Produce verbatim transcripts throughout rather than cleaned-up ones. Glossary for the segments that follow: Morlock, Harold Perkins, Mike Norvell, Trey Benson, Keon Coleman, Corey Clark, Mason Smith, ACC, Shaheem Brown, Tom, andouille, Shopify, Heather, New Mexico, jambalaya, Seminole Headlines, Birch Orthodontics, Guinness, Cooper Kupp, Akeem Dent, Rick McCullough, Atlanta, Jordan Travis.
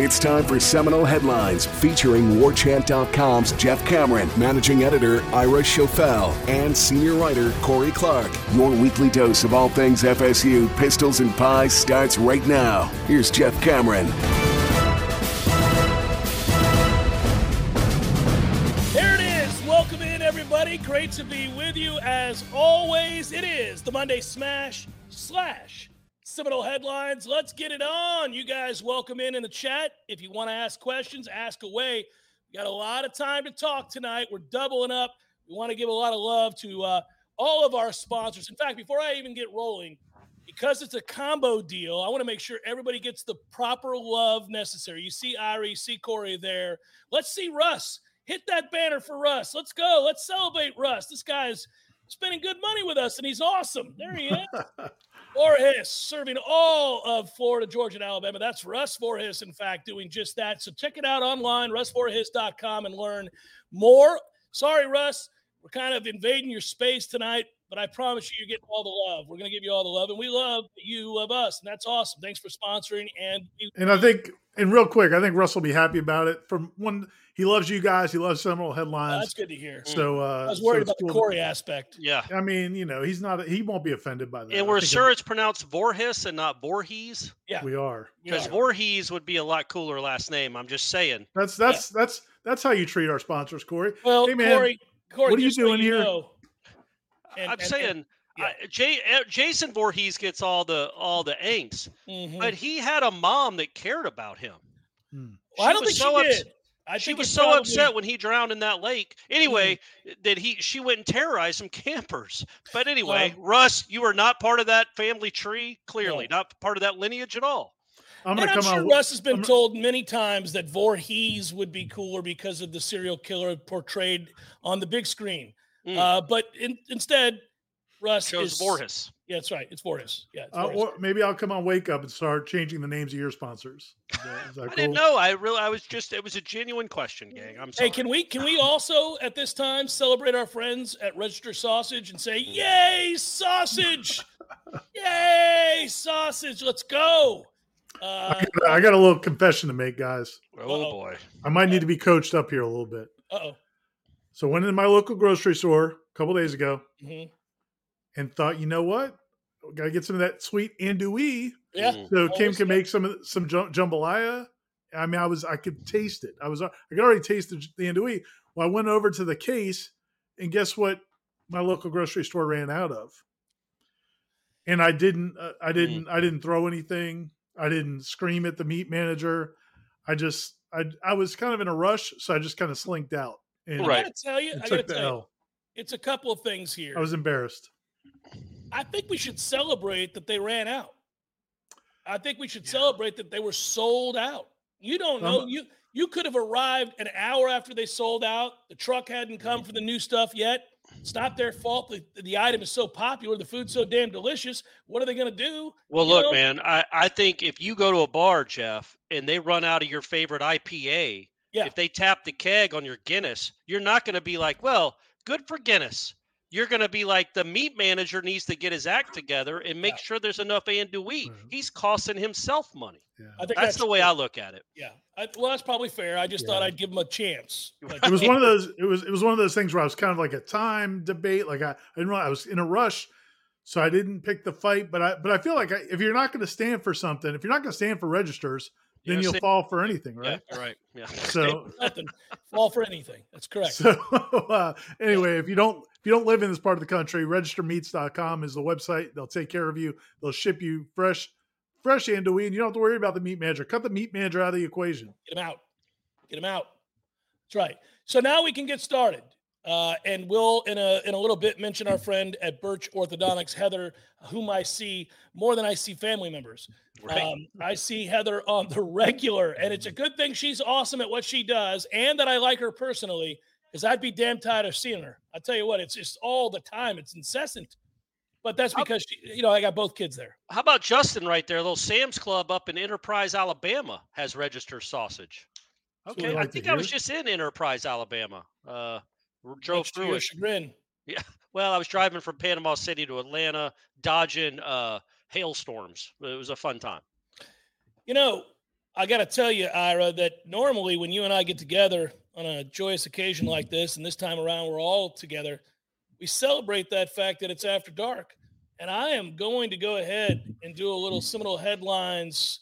It's time for Seminole Headlines, featuring war chant dot com's Jeff Cameron, managing editor Ira Schaufell, and senior writer Corey Clark. Your weekly dose of all things F S U, pistols, and pies starts right now. Here's Jeff Cameron. There it is. Welcome in, everybody. Great to be with you as always. It is the Monday Smash slash Seminole Headlines. Let's get it on. You guys welcome in in the chat. If you want to ask questions, ask away. We got a lot of time to talk tonight. We're doubling up. We want to give a lot of love to uh, all of our sponsors. In fact, before I even get rolling, because it's a combo deal, I want to make sure everybody gets the proper love necessary. You see Ira, you see Corey there. Let's see Russ. Hit that banner for Russ. Let's go. Let's celebrate Russ. This guy is spending good money with us, and he's awesome. There he is. Forhis serving all of Florida, Georgia, and Alabama. That's Russ Forhis, in fact, doing just that. So check it out online, russ forhis dot com, and learn more. Sorry, Russ, we're kind of invading your space tonight, but I promise you, you're getting all the love. We're going to give you all the love, and we love that you love us, and that's awesome. Thanks for sponsoring. And we- and I think, and real quick, I think Russ will be happy about it. From one, he loves you guys. He loves Seminole Headlines. Oh, that's good to hear. So uh, I was worried so about cool the Corey aspect. Yeah, I mean, you know, he's not. He won't be offended by that. And we're sure it's pronounced Forhis and not Voorhees. Yeah, we are, because yeah. Voorhees would be a lot cooler last name. I'm just saying. That's that's yeah. that's that's how you treat our sponsors, Corey. Well, hey, man, Corey, Corey, what are you doing you here? Know, And, I'm and, saying and, yeah. I, Jay, Jason Voorhees gets all the all the angst, mm-hmm. but he had a mom that cared about him. Mm. Well, I don't think so she ups- did. I she think was so probably... upset when he drowned in that lake. Anyway, mm-hmm. that he she went and terrorized some campers. But anyway, well, Russ, you are not part of that family tree. Clearly, yeah. not part of that lineage at all. I'm going to come sure out. Russ has been I'm... told many times that Voorhees would be cooler because of the serial killer portrayed on the big screen. Uh, but in, instead, Russ is Voorhis. Yeah, that's right. It's Voorhis. Yeah. It's uh, or maybe I'll come on Wake Up and start changing the names of your sponsors. Is that, is that I cool? didn't know. I really, I was just. It was a genuine question, gang. I'm sorry. Hey, can we can we also at this time celebrate our friends at Register Sausage and say, "Yay, sausage! Yay, sausage! Let's go!" Uh, I, got, I got a little confession to make, guys. Oh Uh-oh. boy, I might need to be coached up here a little bit. Uh oh. So I went into my local grocery store a couple days ago mm-hmm. and thought, you know what? We got to get some of that sweet andouille. Yeah. So mm-hmm. Kim can make some some jambalaya. I mean, I was I could taste it. I was I could already taste the, the andouille. Well, I went over to the case, and guess what? My local grocery store ran out of. And I didn't uh, I didn't mm-hmm. I didn't throw anything. I didn't scream at the meat manager. I just I I was kind of in a rush, so I just kind of slinked out. And right. I gotta tell you, I gotta tell you, it's a couple of things here. I was embarrassed. I think we should celebrate that they ran out. I think we should yeah. celebrate that they were sold out. You don't know. Um, you you could have arrived an hour after they sold out. The truck hadn't come for the new stuff yet. It's not their fault. The, the item is so popular. The food's so damn delicious. What are they going to do? Well, you look, know? man, I, I think if you go to a bar, Jeff, and they run out of your favorite I P A, yeah. if they tap the keg on your Guinness, you're not going to be like, well, good for Guinness. You're going to be like, the meat manager needs to get his act together and make yeah. sure there's enough andouille. Mm-hmm. He's costing himself money. Yeah. I think that's, that's the way I look at it. Yeah. I, well, that's probably fair. I just yeah. thought I'd give him a chance. Like, it was one of those. It was. It was one of those things where I was kind of like a time debate. Like I, I didn't realize I was in a rush, so I didn't pick the fight. But I. But I feel like I, if you're not going to stand for something, if you're not going to stand for registers, then you know, you'll same, fall for anything, right? Yeah, right. Yeah. So fall for anything. That's correct. So uh, anyway, if you don't if you don't live in this part of the country, register meats dot com is the website. They'll take care of you. They'll ship you fresh, fresh andouille, and you don't have to worry about the meat manager. Cut the meat manager out of the equation. Get him out. Get him out. That's right. So now we can get started. Uh, and we'll, in a in a little bit, mention our friend at Birch Orthodontics, Heather, whom I see more than I see family members. Right. Um, I see Heather on the regular, and it's a good thing she's awesome at what she does and that I like her personally, because I'd be damn tired of seeing her. I'll tell you what, it's just all the time. It's incessant. But that's because, she, you know, I got both kids there. How about Justin right there? Little Sam's Club up in Enterprise, Alabama has Register Sausage. Okay, like I think I was just in Enterprise, Alabama. Uh Drove Much through it. Chagrin. Yeah. Well, I was driving from Panama City to Atlanta, dodging uh, hailstorms. It was a fun time. You know, I got to tell you, Ira, that normally when you and I get together on a joyous occasion like this, and this time around we're all together, we celebrate that fact that it's after dark. And I am going to go ahead and do a little Seminole Headlines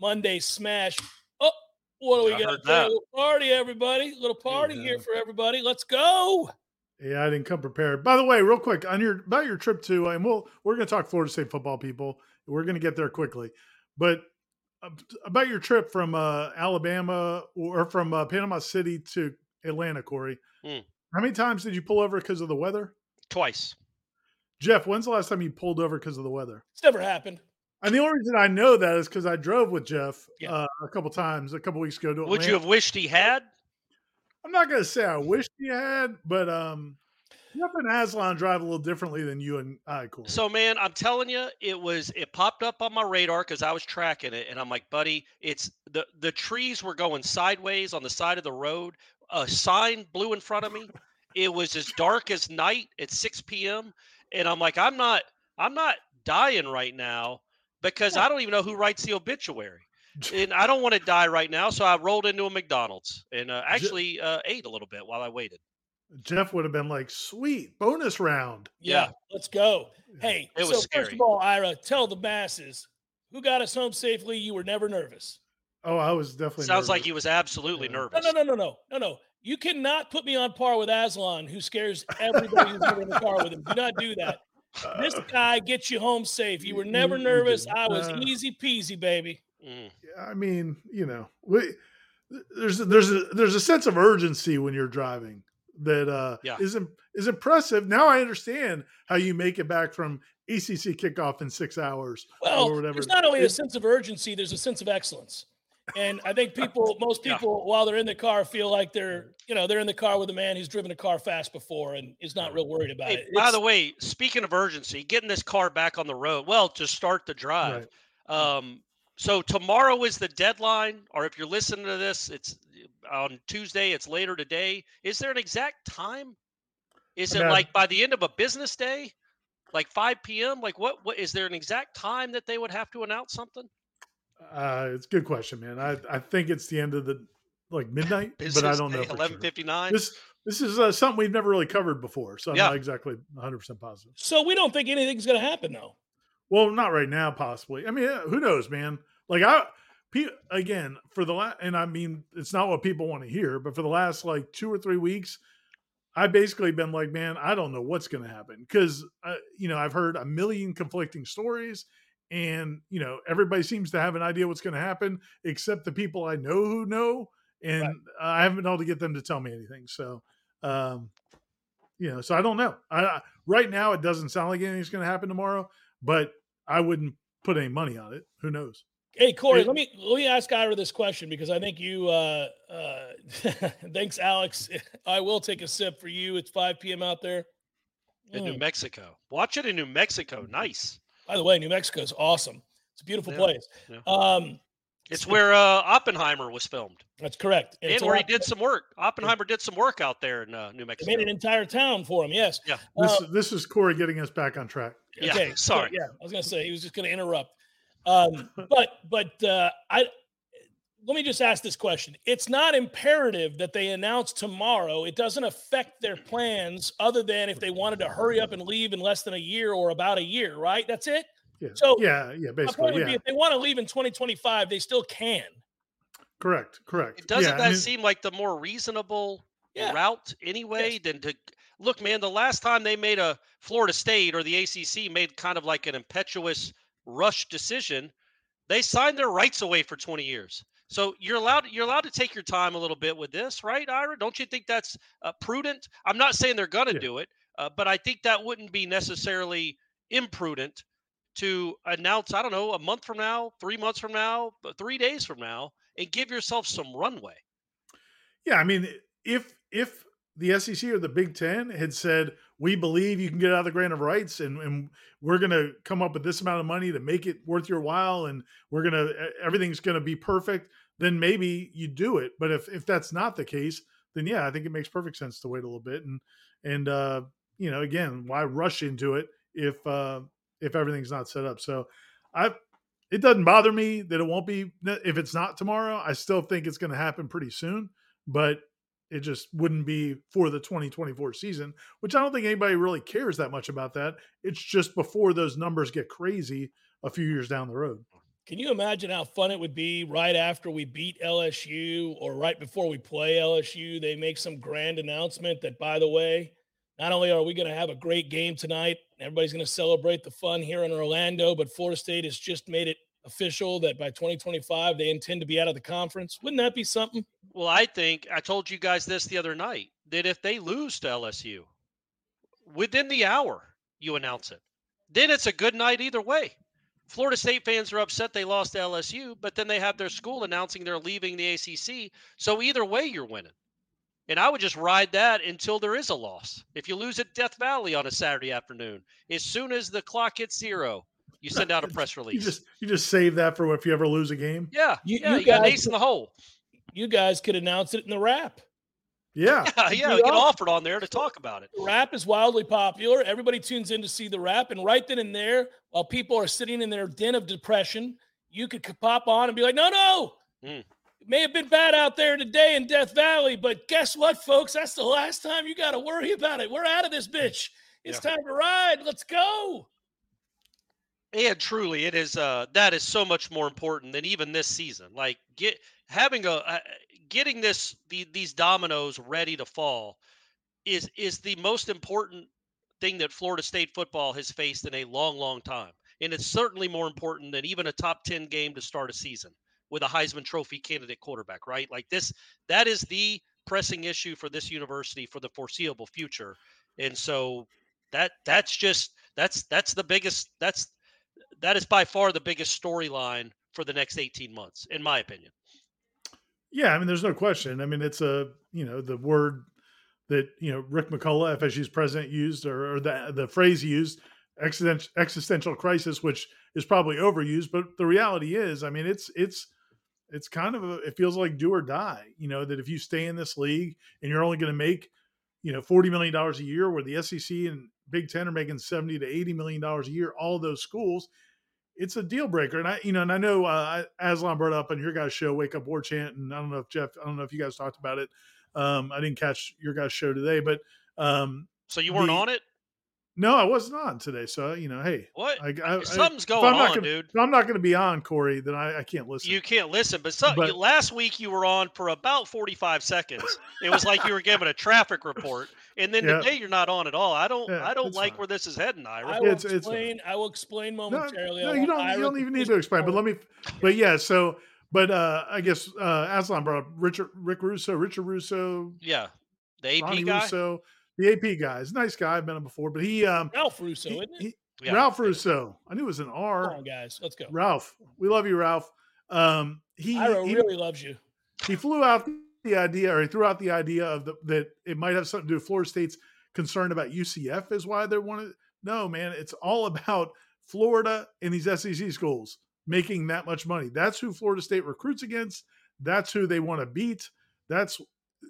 Monday smash. Oh, what do we got? A little party, everybody. A little party yeah. here for everybody. Let's go. Yeah, I didn't come prepared. By the way, real quick, on your about your trip to, and we'll, we're going to talk Florida State football, people. We're going to get there quickly. But about your trip from uh, Alabama or from uh, Panama City to Atlanta, Corey, mm. how many times did you pull over because of the weather? Twice. Jeff, when's the last time you pulled over because of the weather? It's never happened. And the only reason I know that is because I drove with Jeff yeah. uh, a couple times, a couple weeks ago. To Would Atlanta. You have wished he had? I'm not going to say I wish he had, but um, Jeff and Aslan drive a little differently than you and I, Corey. So, man, I'm telling you, it was it popped up on my radar because I was tracking it, and I'm like, buddy, it's the, the trees were going sideways on the side of the road. A sign blew in front of me. It was as dark as night at six p.m., and I'm like, I'm not, I'm not dying right now because I don't even know who writes the obituary, and I don't want to die right now. So I rolled into a McDonald's and uh, actually uh, ate a little bit while I waited. Jeff would have been like, "Sweet bonus round, yeah, yeah. let's go." Hey, it was so scary. First of all, Ira, tell the masses who got us home safely. You were never nervous. Oh, I was definitely. Sounds nervous. Like he was absolutely yeah. nervous. No, no, no, no, no, no, no. You cannot put me on par with Aslan, who scares everybody who's in the car with him. Do not do that. Uh, this guy gets you home safe. You were never nervous. I was easy peasy, baby. Mm. I mean, you know, we, there's there's a, there's a sense of urgency when you're driving that uh, yeah. is is impressive. Now I understand how you make it back from A C C kickoff in six hours well, or whatever. There's not only a sense of urgency, there's a sense of excellence. And I think people, most people, yeah. while they're in the car, feel like they're, you know, they're in the car with a man who's driven a car fast before and is not real worried about hey, it. It's, by the way, speaking of urgency, getting this car back on the road, well, to start the drive. Right. Um, so tomorrow is the deadline, or if you're listening to this, it's on Tuesday, it's later today. Is there an exact time? Is okay. it like by the end of a business day, like five p.m.? Like what, what is there an exact time that they would have to announce something? Uh, it's a good question, man. I, I think it's the end of the like midnight, but I don't know. eleven fifty-nine. Sure. This this is uh, something we've never really covered before, so I'm yeah. not exactly one hundred percent positive. So we don't think anything's going to happen, though. Well, not right now, possibly. I mean, who knows, man? Like I pe- again for the last, and I mean, it's not what people want to hear, but for the last like two or three weeks, I've basically been like, man, I don't know what's going to happen because uh, you know I've heard a million conflicting stories. And, you know, everybody seems to have an idea what's going to happen, except the people I know who know. And right. I haven't been able to get them to tell me anything. So, um, you know, so I don't know. I, I, right now, it doesn't sound like anything's going to happen tomorrow, but I wouldn't put any money on it. Who knows? Hey, Corey, hey. let me let me ask Ira this question because I think you uh, – uh, thanks, Alex. I will take a sip for you. It's five p.m. out there. In mm. New Mexico. Watch it in New Mexico. Nice. By the way, New Mexico is awesome. It's a beautiful yeah, place. Yeah. Um, it's where uh, Oppenheimer was filmed. That's correct. And, and where he did some work. Oppenheimer yeah. did some work out there in uh, New Mexico. They made an entire town for him, yes. Yeah. This, uh, this is Corey getting us back on track. Yeah, okay, sorry. So, yeah, I was going to say, he was just going to interrupt. Um, but but uh, I let me just ask this question. It's not imperative that they announce tomorrow. It doesn't affect their plans other than if they wanted to hurry up and leave in less than a year or about a year, right? That's it? Yeah, so yeah, yeah basically. Yeah. Be if they want to leave in twenty twenty-five, they still can. Correct, correct. Doesn't yeah, that I mean, seem like the more reasonable yeah. route anyway yes. than to – look, man, the last time they made a – Florida State or the A C C made kind of like an impetuous rush decision, they signed their rights away for twenty years. So you're allowed you're allowed to take your time a little bit with this, right, Ira? Don't you think that's uh, prudent? I'm not saying they're going to yeah. do it, uh, but I think that wouldn't be necessarily imprudent to announce, I don't know, a month from now, three months from now, three days from now, and give yourself some runway. Yeah, I mean, if if the S E C or the Big Ten had said, we believe you can get out of the grant of rights and, and we're going to come up with this amount of money to make it worth your while. And we're going to, everything's going to be perfect. Then maybe you do it. But if, if that's not the case, then yeah, I think it makes perfect sense to wait a little bit. And, and, uh, you know, again, why rush into it if, uh, if everything's not set up? So I, it doesn't bother me that it won't be – if it's not tomorrow, I still think it's going to happen pretty soon. But it just wouldn't be for the twenty twenty-four season, which I don't think anybody really cares that much about that. It's just before those numbers get crazy a few years down the road. Can you imagine how fun it would be right after we beat L S U or right before we play L S U, they make some grand announcement that, by the way, not only are we going to have a great game tonight, everybody's going to celebrate the fun here in Orlando, but Florida State has just made it official that by twenty twenty-five, they intend to be out of the conference. Wouldn't that be something? Well, I think I told you guys this the other night, that if they lose to L S U, within the hour, you announce it. Then it's a good night either way. Florida State fans are upset they lost to L S U, but then they have their school announcing they're leaving the A C C. So either way, you're winning. And I would just ride that until there is a loss. If you lose at Death Valley on a Saturday afternoon, as soon as the clock hits zero, you send out a press release. You just you just save that for if you ever lose a game. Yeah, you, yeah, you, you got an ace in the hole. You guys could announce it in the wrap. Yeah. Yeah, yeah, we get offered on there to talk about it. The rap is wildly popular. Everybody tunes in to see the rap. And right then and there, while people are sitting in their den of depression, you could pop on and be like, no, no, mm. It may have been bad out there today in Death Valley, but guess what, folks? That's the last time you got to worry about it. We're out of this bitch. It's yeah. time to ride. Let's go. And truly, it is. Uh, that is so much more important than even this season. Like get having a uh, getting this the, these dominoes ready to fall is is the most important thing that Florida State football has faced in a long, long time. And it's certainly more important than even a top ten game to start a season with a Heisman Trophy candidate quarterback. Right? Like this. That is the pressing issue for this university for the foreseeable future. And so that that's just that's that's the biggest that's. That is by far the biggest storyline for the next eighteen months, in my opinion. Yeah, I mean, there's no question. I mean, it's a, you know, the word that, you know, Rick McCullough, F S U's president, used, or, or the, the phrase he used, existential, existential crisis, which is probably overused. But the reality is, I mean, it's it's it's kind of, a, it feels like do or die, you know, that if you stay in this league and you're only going to make, you know, forty million dollars a year, where the S E C and Big Ten are making seventy to eighty million dollars a year, all those schools, it's a deal breaker. And I, you know, and I know uh, Aslan brought up on your guys' show, Wake Up War Chant. And I don't know if Jeff, I don't know if you guys talked about it. Um, I didn't catch your guys' show today, but. Um, so you weren't the, on it? No, I wasn't on today. So, you know, hey, what I, I, something's I, going on, gonna, dude. If I'm not going to be on, Corey, then I, I can't listen. You can't listen. But, some, but last week you were on for about forty-five seconds. It was like you were giving a traffic report. And then yeah. today you're not on at all. I don't. Yeah, I don't like fine. where this is heading, Ira. I will it's, explain. It's I will explain momentarily. No, no you don't. You don't even need to explain. But let me. But yeah. So, but uh, I guess uh, Aslan brought up Richard, Rick Russo, Richard Russo. Yeah, the A P Ronnie guy. Russo, the A P guy. He's a nice guy. I've met him before. But he. Um, Ralph Russo, he, isn't it? He, yeah, Ralph Russo. I knew it was an R. Come on, guys, let's go. Ralph, we love you, Ralph. Um, he, Ira he, really he, loves you. He flew out. The idea, or he threw out the idea of the, that it might have something to do with Florida State's concern about U C F is why they wanted. No, man, it's all about Florida and these S E C schools making that much money. That's who Florida State recruits against. That's who they want to beat. That's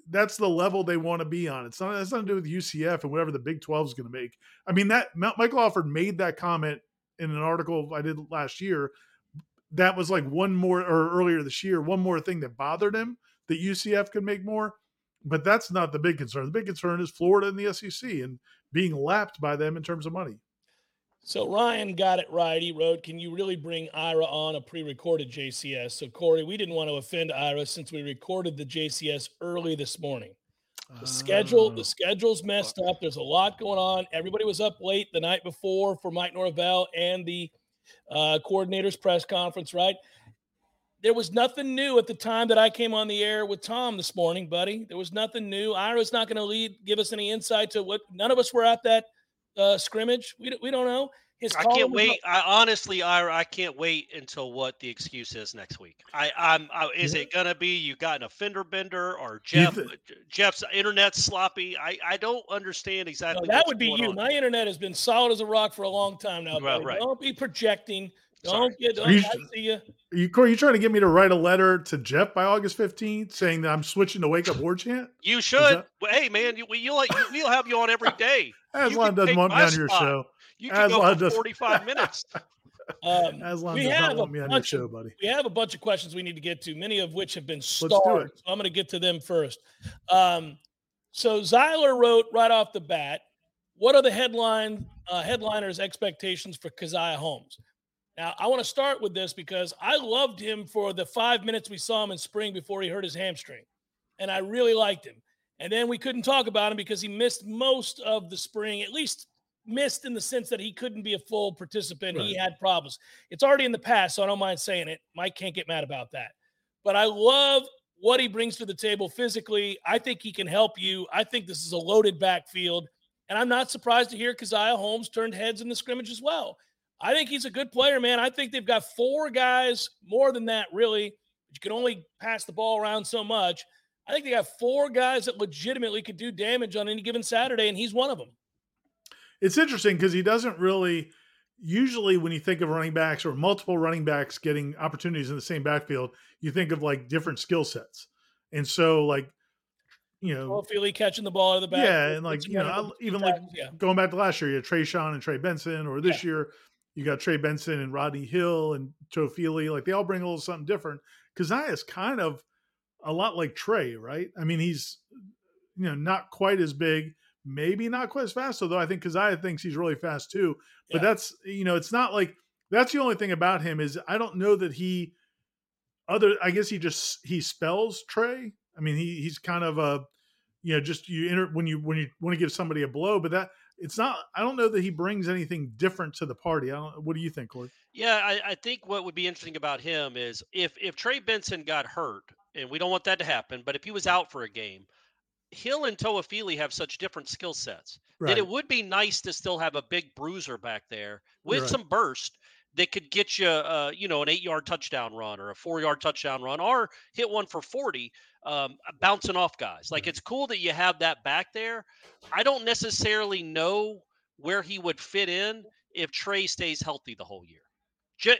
that's the level they want to be on. It's not that's nothing to do with U C F and whatever the Big twelve is going to make. I mean, that Michael Alford made that comment in an article I did last year. That was like one more, or earlier this year, one more thing that bothered him. That U C F could make more, but that's not the big concern. The big concern is Florida and the S E C and being lapped by them in terms of money. So Ryan got it right. He wrote, can you really bring Ira on a pre-recorded J C S? So Corey, we didn't want to offend Ira since we recorded the J C S early this morning. The uh, schedule, the schedule's messed up. There's a lot going on. Everybody was up late the night before for Mike Norvell and the uh, coordinator's press conference, right? There was nothing new at the time that I came on the air with Tom this morning, buddy. There was nothing new. Ira's not going to lead, give us any insight to what. None of us were at that uh, scrimmage. We we don't know. His I can't wait. Not- I honestly, Ira, I can't wait until what the excuse is next week. I I'm. I, is it going to be you got an offender bender or Jeff? Th- Jeff's internet sloppy. I, I don't understand exactly. No, that what's would be going you. On. My internet has been solid as a rock for a long time now. Right, right. Don't be projecting. Don't Sorry. get don't you, I see you. you. Corey, you trying to get me to write a letter to Jeff by August fifteenth saying that I'm switching to Wake Up War Chant? You should. That... Hey, man, you, you like, we'll have you on every day. Aslan doesn't want me on your show. You can Aslan go for doesn't... forty-five minutes. Um, Aslan we does have not want me on your show, buddy. Of, we have a bunch of questions we need to get to, many of which have been starred. So I'm going to get to them first. Um, so Zeiler wrote right off the bat, what are the headline uh, headliners' expectations for Kaziah Holmes? Now, I want to start with this because I loved him for the five minutes we saw him in spring before he hurt his hamstring, and I really liked him. And then we couldn't talk about him because he missed most of the spring, at least missed in the sense that he couldn't be a full participant. Right. He had problems. It's already in the past, so I don't mind saying it. Mike can't get mad about that. But I love what he brings to the table physically. I think he can help you. I think this is a loaded backfield. And I'm not surprised to hear Kaziah Holmes turned heads in the scrimmage as well. I think he's a good player, man. I think they've got four guys, more than that, really. You can only pass the ball around so much. I think they got four guys that legitimately could do damage on any given Saturday, and he's one of them. It's interesting because he doesn't really – usually when you think of running backs or multiple running backs getting opportunities in the same backfield, you think of, like, different skill sets. And so, like, you know – Toa Fili catching the ball out of the back. Yeah, and, like, you know, even, like, yeah. going back to last year, you had Trey Sean and Trey Benson, or this yeah. year you got Trey Benson and Rodney Hill and Toa Fili. Like, they all bring a little something different. Kaziah is kind of – a lot like Trey, right? I mean, he's, you know, not quite as big, maybe not quite as fast, although I think Kaziah thinks he's really fast too. But yeah. that's, you know, it's not like, that's the only thing about him is I don't know that he, other, I guess he just, he spells Trey. I mean, he he's kind of a, you know, just you enter when you, when you want to give somebody a blow, but that it's not, I don't know that he brings anything different to the party. I don't, what do you think, Corey? Yeah. I, I think what would be interesting about him is if, if Trey Benson got hurt, and we don't want that to happen, but if he was out for a game, Hill and Toa Fili have such different skill sets right. that it would be nice to still have a big bruiser back there with right. some burst that could get you, uh, you know, an eight-yard touchdown run or a four-yard touchdown run or hit one for forty, um, bouncing off guys. Like, it's cool that you have that back there. I don't necessarily know where he would fit in if Trey stays healthy the whole year.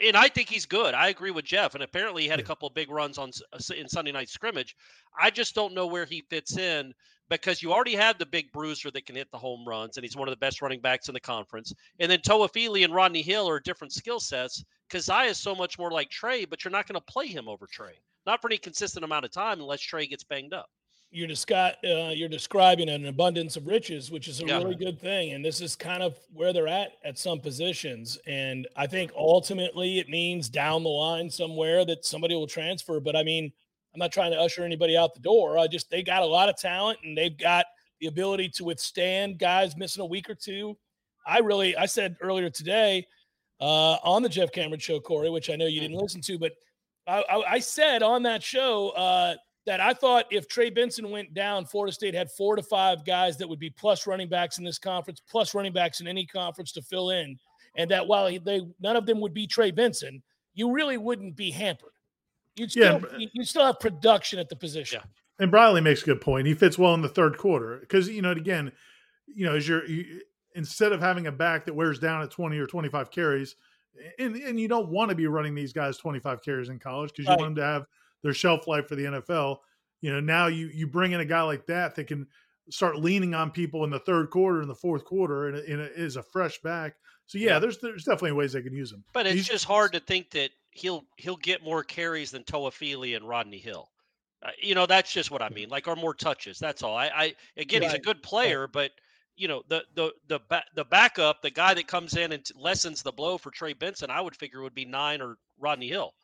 And I think he's good. I agree with Jeff. And apparently he had a couple of big runs on in Sunday night scrimmage. I just don't know where he fits in because you already have the big bruiser that can hit the home runs. And he's one of the best running backs in the conference. And then Toa Fili and Rodney Hill are different skill sets. Kaziah is so much more like Trey, but you're not going to play him over Trey. Not for any consistent amount of time unless Trey gets banged up. You're, descri- uh, you're describing an abundance of riches, which is a yeah. really good thing. And this is kind of where they're at at some positions. And I think ultimately it means down the line somewhere that somebody will transfer. But, I mean, I'm not trying to usher anybody out the door. I just they got a lot of talent, and they've got the ability to withstand guys missing a week or two. I really – I said earlier today uh, on the Jeff Cameron show, Corey, which I know you didn't listen to, but I, I, I said on that show uh, – that I thought if Trey Benson went down, Florida State had four to five guys that would be plus running backs in this conference, plus running backs in any conference to fill in, and that while they none of them would be Trey Benson, you really wouldn't be hampered. You'd still, yeah. you'd still have production at the position. Yeah. And Briley makes a good point. He fits well in the third quarter because, you know, again, you know, as you're, you, instead of having a back that wears down at twenty or twenty-five carries, and, and you don't want to be running these guys twenty-five carries in college because you right. want them to have their shelf life for the N F L. You know, now you you bring in a guy like that that can start leaning on people in the third quarter and the fourth quarter, and it, and it is a fresh back. So yeah, yeah, there's there's definitely ways they can use him. But it's He's, just hard to think that he'll he'll get more carries than Toa Fili and Rodney Hill. Uh, you know, that's just what I mean. Like, or more touches. That's all. I, I again, yeah, he's a good player, yeah. but you know, the the the ba- the backup, the guy that comes in and lessens the blow for Trey Benson, I would figure would be nine or Rodney Hill.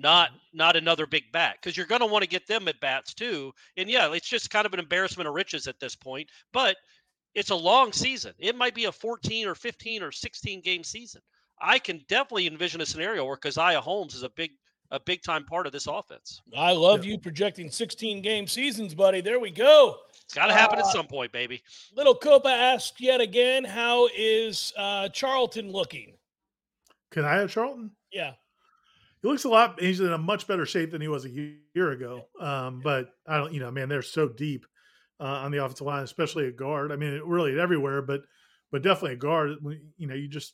Not not another big back, because you're going to want to get them at bats too. And yeah, it's just kind of an embarrassment of riches at this point, but it's a long season. It might be a fourteen or fifteen or sixteen game season. I can definitely envision a scenario where Kaziah Holmes is a big a big time part of this offense. I love yeah. you projecting sixteen game seasons, buddy. There we go. It's got to happen uh, at some point, baby. Little Copa asked yet again, how is uh, Charlton looking? Can I have Charlton? Yeah. He looks a lot. He's in a much better shape than he was a year ago. Um, but I don't, you know, man, they're so deep uh, on the offensive line, especially at guard. I mean, really everywhere, but but definitely at guard. You know, you just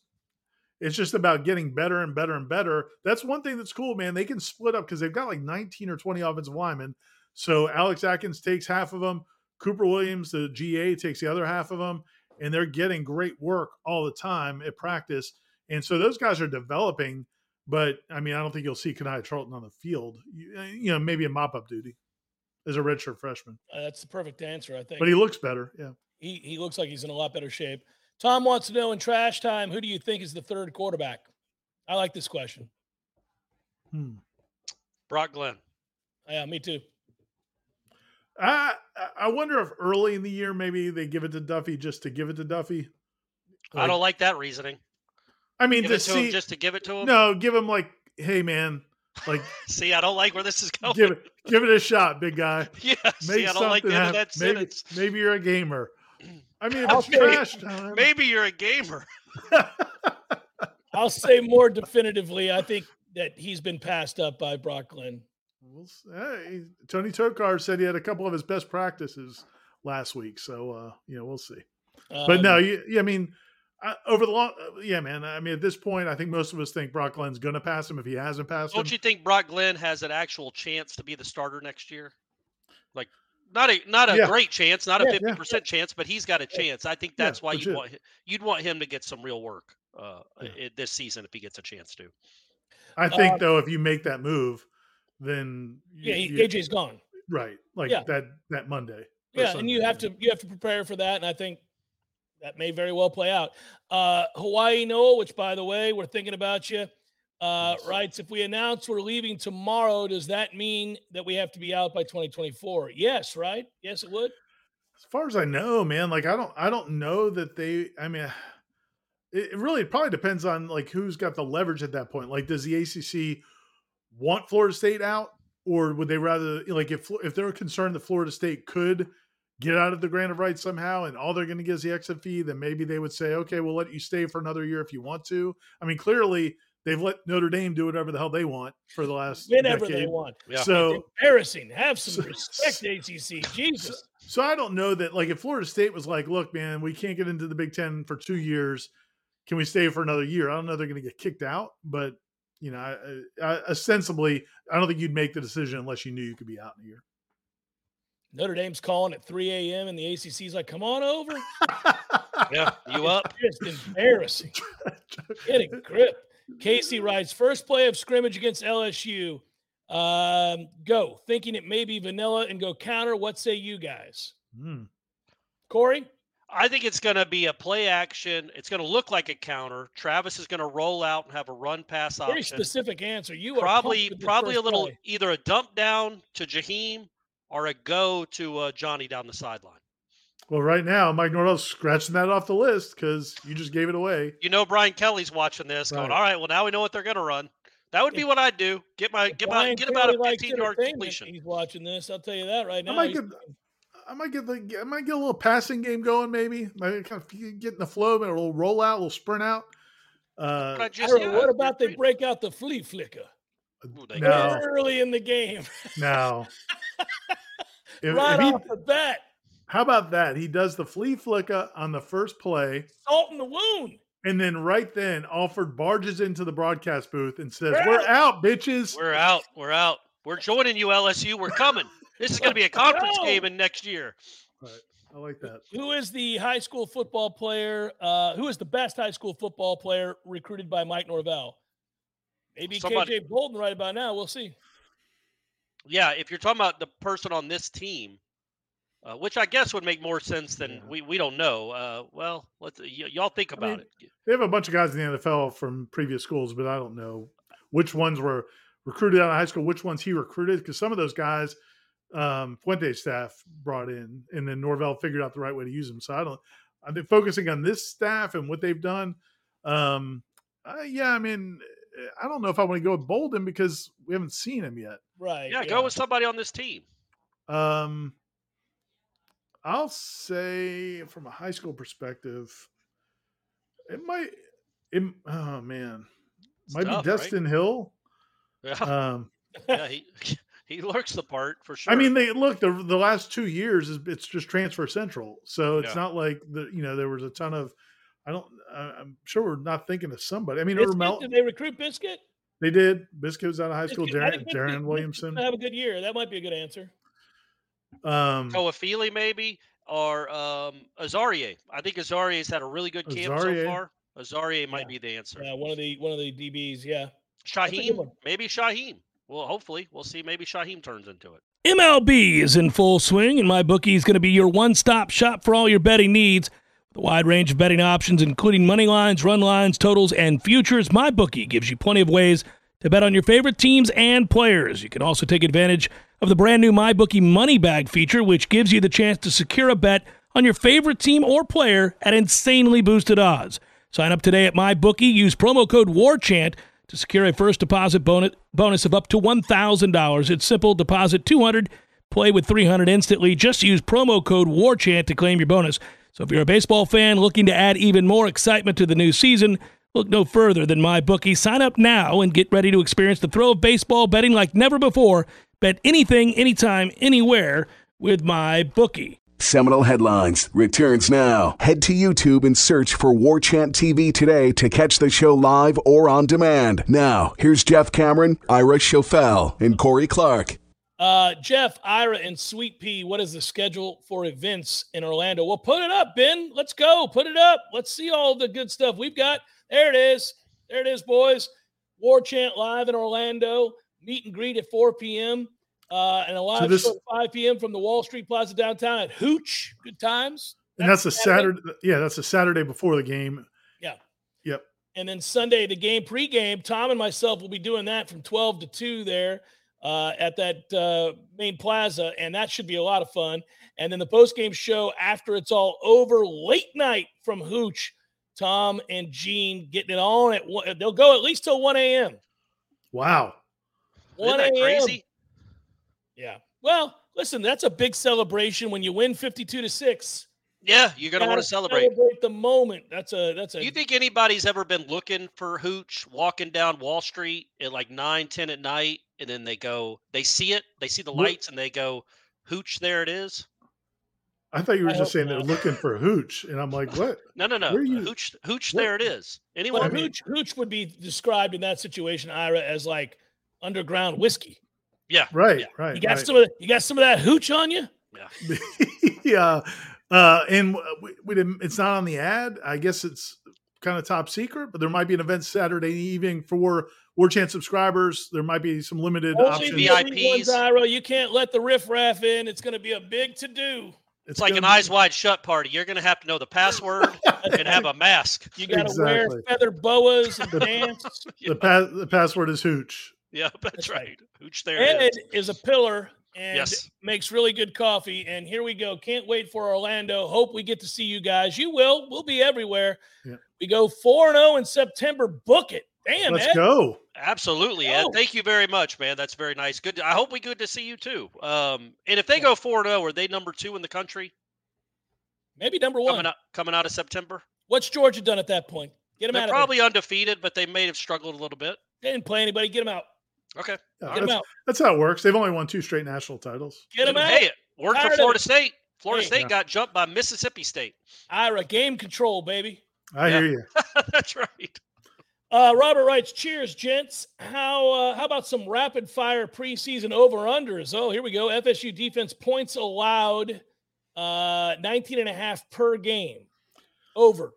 it's just about getting better and better and better. That's one thing that's cool, man. They can split up because they've got like nineteen or twenty offensive linemen. So Alex Atkins takes half of them. Cooper Williams, the G A, takes the other half of them, and they're getting great work all the time at practice. And so those guys are developing, but I mean, I don't think you'll see Kaniah Charlton on the field, you, you know, maybe a mop up duty as a redshirt freshman. Uh, that's the perfect answer, I think. But he looks better. Yeah. He, he looks like he's in a lot better shape. Tom wants to know, in trash time, who do you think is the third quarterback? I like this question. Hmm. Brock Glenn. Yeah, me too. I I wonder if early in the year maybe they give it to Duffy just to give it to Duffy. Like, I don't like that reasoning. I mean, give to, it to see, him just to give it to him. No, give him like, hey man, like see, I don't like where this is going. Give it, give it a shot, big guy. Yeah, Make see, I don't like the end of that sentence. Maybe, maybe you're a gamer. I mean, if it's say, trash time. Maybe you're a gamer. I'll say more definitively, I think that he's been passed up by Brock Glenn. We'll see. Tony Tokar said he had a couple of his best practices last week, so uh, you know, we'll see. Um, but no, you, yeah, I mean, I, over the long, yeah, man. I mean, at this point, I think most of us think Brock Glenn's going to pass him if he hasn't passed. Don't him. you think Brock Glenn has an actual chance to be the starter next year? Like, not a not a yeah. great chance, not yeah, a fifty yeah. percent chance, but he's got a chance. I think that's yeah, why you sure. want you'd want him to get some real work uh, yeah. this season if he gets a chance to. I think um, though, if you make that move. Then yeah, you, A J's gone. Right, like yeah. that that Monday. Yeah, Sunday. And you have to you have to prepare for that, and I think that may very well play out. Uh, Hawaii Noel, which by the way, we're thinking about you, uh, yes. writes, if we announce we're leaving tomorrow, does that mean that we have to be out by twenty twenty-four? Yes, right? Yes, it would. As far as I know, man, like I don't I don't know that they. I mean, it, it really probably depends on like who's got the leverage at that point. Like, does the A C C want Florida State out, or would they rather, like, if if they're concerned that Florida State could get out of the grant of rights somehow and all they're going to get is the exit fee, then maybe they would say, okay, we'll let you stay for another year if you want to. I mean, clearly they've let Notre Dame do whatever the hell they want for the last whenever decade. They want. Yeah. So it's embarrassing. Have some so, respect, A C C. Jesus. So, so I don't know that, like, if Florida State was like, look, man, we can't get into the Big Ten for two years. Can we stay for another year? I don't know they're going to get kicked out, but you know, I, I, ostensibly, I don't think you'd make the decision unless you knew you could be out in a year. Notre Dame's calling at three a.m. and the A C C's like, come on over. yeah, you up? It's just embarrassing. Get a grip. Casey writes, first play of scrimmage against L S U. Um, go. Thinking it may be vanilla and go counter. What say you guys? Mm. Corey? I think it's going to be a play action. It's going to look like a counter. Travis is going to roll out and have a run pass option. Very specific answer. You probably are probably a little play. Either a dump down to Jaheim or a go to uh, Johnny down the sideline. Well, right now, Mike Norvell's scratching that off the list because you just gave it away. You know, Brian Kelly's watching this, right. going, "All right, well now we know what they're going to run." That would be if, what I'd do. Get my get Brian my get Kelly about a fifteen-yard completion. He's watching this. I'll tell you that right now. I might he's, get, I might get the I might get a little passing game going, maybe. Might kind of get in the flow, but a little roll out, a little sprint out. Uh, I just, I know, what about they break out the flea flicker Ooh, no. early in the game? No, if, right if he, off the bat. How about that? He does the flea flicker on the first play, salt in the wound, and then right then, Alford barges into the broadcast booth and says, "We're, We're out. out, bitches. We're out. We're out. We're joining you, L S U. We're coming." This is going to be a conference no. game in next year. All right. I like that. Who is the high school football player? Uh, who is the best high school football player recruited by Mike Norvell? Maybe Somebody. K J Bolden right about now. We'll see. Yeah, if you're talking about the person on this team, uh, which I guess would make more sense than yeah. we we don't know. Uh, well, let's y- y'all think about I mean, it. They have a bunch of guys in the N F L from previous schools, but I don't know which ones were recruited out of high school, which ones he recruited, because some of those guys – Um, Fuente's staff brought in, and then Norvell figured out the right way to use them. So I don't, I've been focusing on this staff and what they've done. Um, uh, yeah, I mean, I don't know if I want to go with Bolden because we haven't seen him yet. Right. Yeah, yeah. Go with somebody on this team. Um, I'll say from a high school perspective, it might, it, oh man, it might tough, be Destin right? Hill. Yeah. Um, yeah, he. He looks the part for sure. I mean, they look the the last two years is it's just transfer central, so it's yeah. not like the you know there was a ton of. I don't. I'm sure we're not thinking of somebody. I mean, Biscuit, Mel- did they recruit Biscuit? They did. Biscuit was out of high school. Darren, Darren Williamson have a good year. That might be a good answer. Um, Toa Fili maybe or um, Azareye'h. I think Azareye'h's had a really good camp Azareye'h. so far. Azareye'h might yeah. be the answer. Yeah, one of the one of the D Bs. Yeah, Shaheem. Maybe Shaheem. Well, hopefully, we'll see. Maybe Shaheem turns into it. M L B is in full swing, and MyBookie is going to be your one-stop shop for all your betting needs. With a wide range of betting options, including money lines, run lines, totals, and futures, MyBookie gives you plenty of ways to bet on your favorite teams and players. You can also take advantage of the brand new MyBookie Money Bag feature, which gives you the chance to secure a bet on your favorite team or player at insanely boosted odds. Sign up today at MyBookie. Use promo code WARCHANT to secure a first deposit bonus bonus of up to one thousand dollars. It's simple. Deposit two hundred dollars. Play with three hundred dollars instantly. Just use promo code WARCHANT to claim your bonus. So if you're a baseball fan looking to add even more excitement to the new season, look no further than MyBookie. Sign up now and get ready to experience the thrill of baseball betting like never before. Bet anything, anytime, anywhere with MyBookie. Seminole Headlines returns now. Head to YouTube and search for War Chant T V today to catch the show live or on demand. Now, here's Jeff Cameron, Ira Schaufell, and Corey Clark. Uh, Jeff, Ira, and Sweet Pea, what is the schedule for events in Orlando? Well, put it up, Ben. Let's go. Put it up. Let's see all the good stuff we've got. There it is. There it is, boys. War Chant live in Orlando. Meet and greet at four p.m. Uh, and a live so this, show at five p.m. from the Wall Street Plaza downtown at Hooch. Good times. That's and that's a Saturday. Saturday. Yeah, that's a Saturday before the game. Yeah. Yep. And then Sunday, the game pregame, Tom and myself will be doing that from twelve to two there uh, at that uh, main plaza, and that should be a lot of fun. And then the postgame show after it's all over, late night from Hooch, Tom and Gene getting it on. At one, they'll go at least till one a.m. Wow. one a.m. Crazy? Yeah. Well, listen, that's a big celebration when you win fifty-two to six. Yeah, you're going to want to celebrate. Celebrate the moment. That's a that's a You think anybody's ever been looking for Hooch walking down Wall Street at like nine, ten at night, and then they go they see it, they see the lights and they go, "Hooch, there it is." I thought you were I just saying not. They're looking for Hooch, and I'm like, what? No, no, no. Hooch Hooch what? There it is. Anyone well, I mean, Hooch Hooch would be described in that situation, Ira, as like underground whiskey. Yeah. Right. Yeah. Right. You got right. some of the, you got some of that hooch on you. Yeah. yeah. Uh, and we, we didn't, it's not on the ad. I guess it's kind of top secret, but there might be an event Saturday evening for War Chant subscribers. There might be some limited Only options. V I Ps. Zyro, you can't let the riffraff in. It's going to be a big to do. It's, it's like an be- eyes wide shut party. You're going to have to know the password and have a mask. You got to exactly. wear feather boas and dance. the, pa- the password is hooch. Yeah, that's right. Hooch there Ed is. is a pillar and yes. makes really good coffee. And here we go. Can't wait for Orlando. Hope we get to see you guys. You will. We'll be everywhere. Yeah. We go four and oh in September. Book it. Damn, Let's Ed. go. Absolutely, Ed. Thank you very much, man. That's very nice. Good. I hope we good to see you, too. Um, and if they yeah. go four and oh, are they number two in the country? Maybe number one. Coming out, coming out of September? What's Georgia done at that point? Get them They're out of They're probably here. Undefeated, but they may have struggled a little bit. They didn't play anybody. Get them out. Okay. No, Get that's, them out. That's how it works. They've only won two straight national titles. Get them out. Hey, it worked Ira, for Florida State. Florida hey, State yeah. got jumped by Mississippi State. Ira, game control, baby. I yeah. hear you. That's right. Uh, Robert writes, cheers, gents. How uh, how about some rapid-fire preseason over-unders? Oh, here we go. F S U defense points allowed, uh, nineteen and a half per game. Over.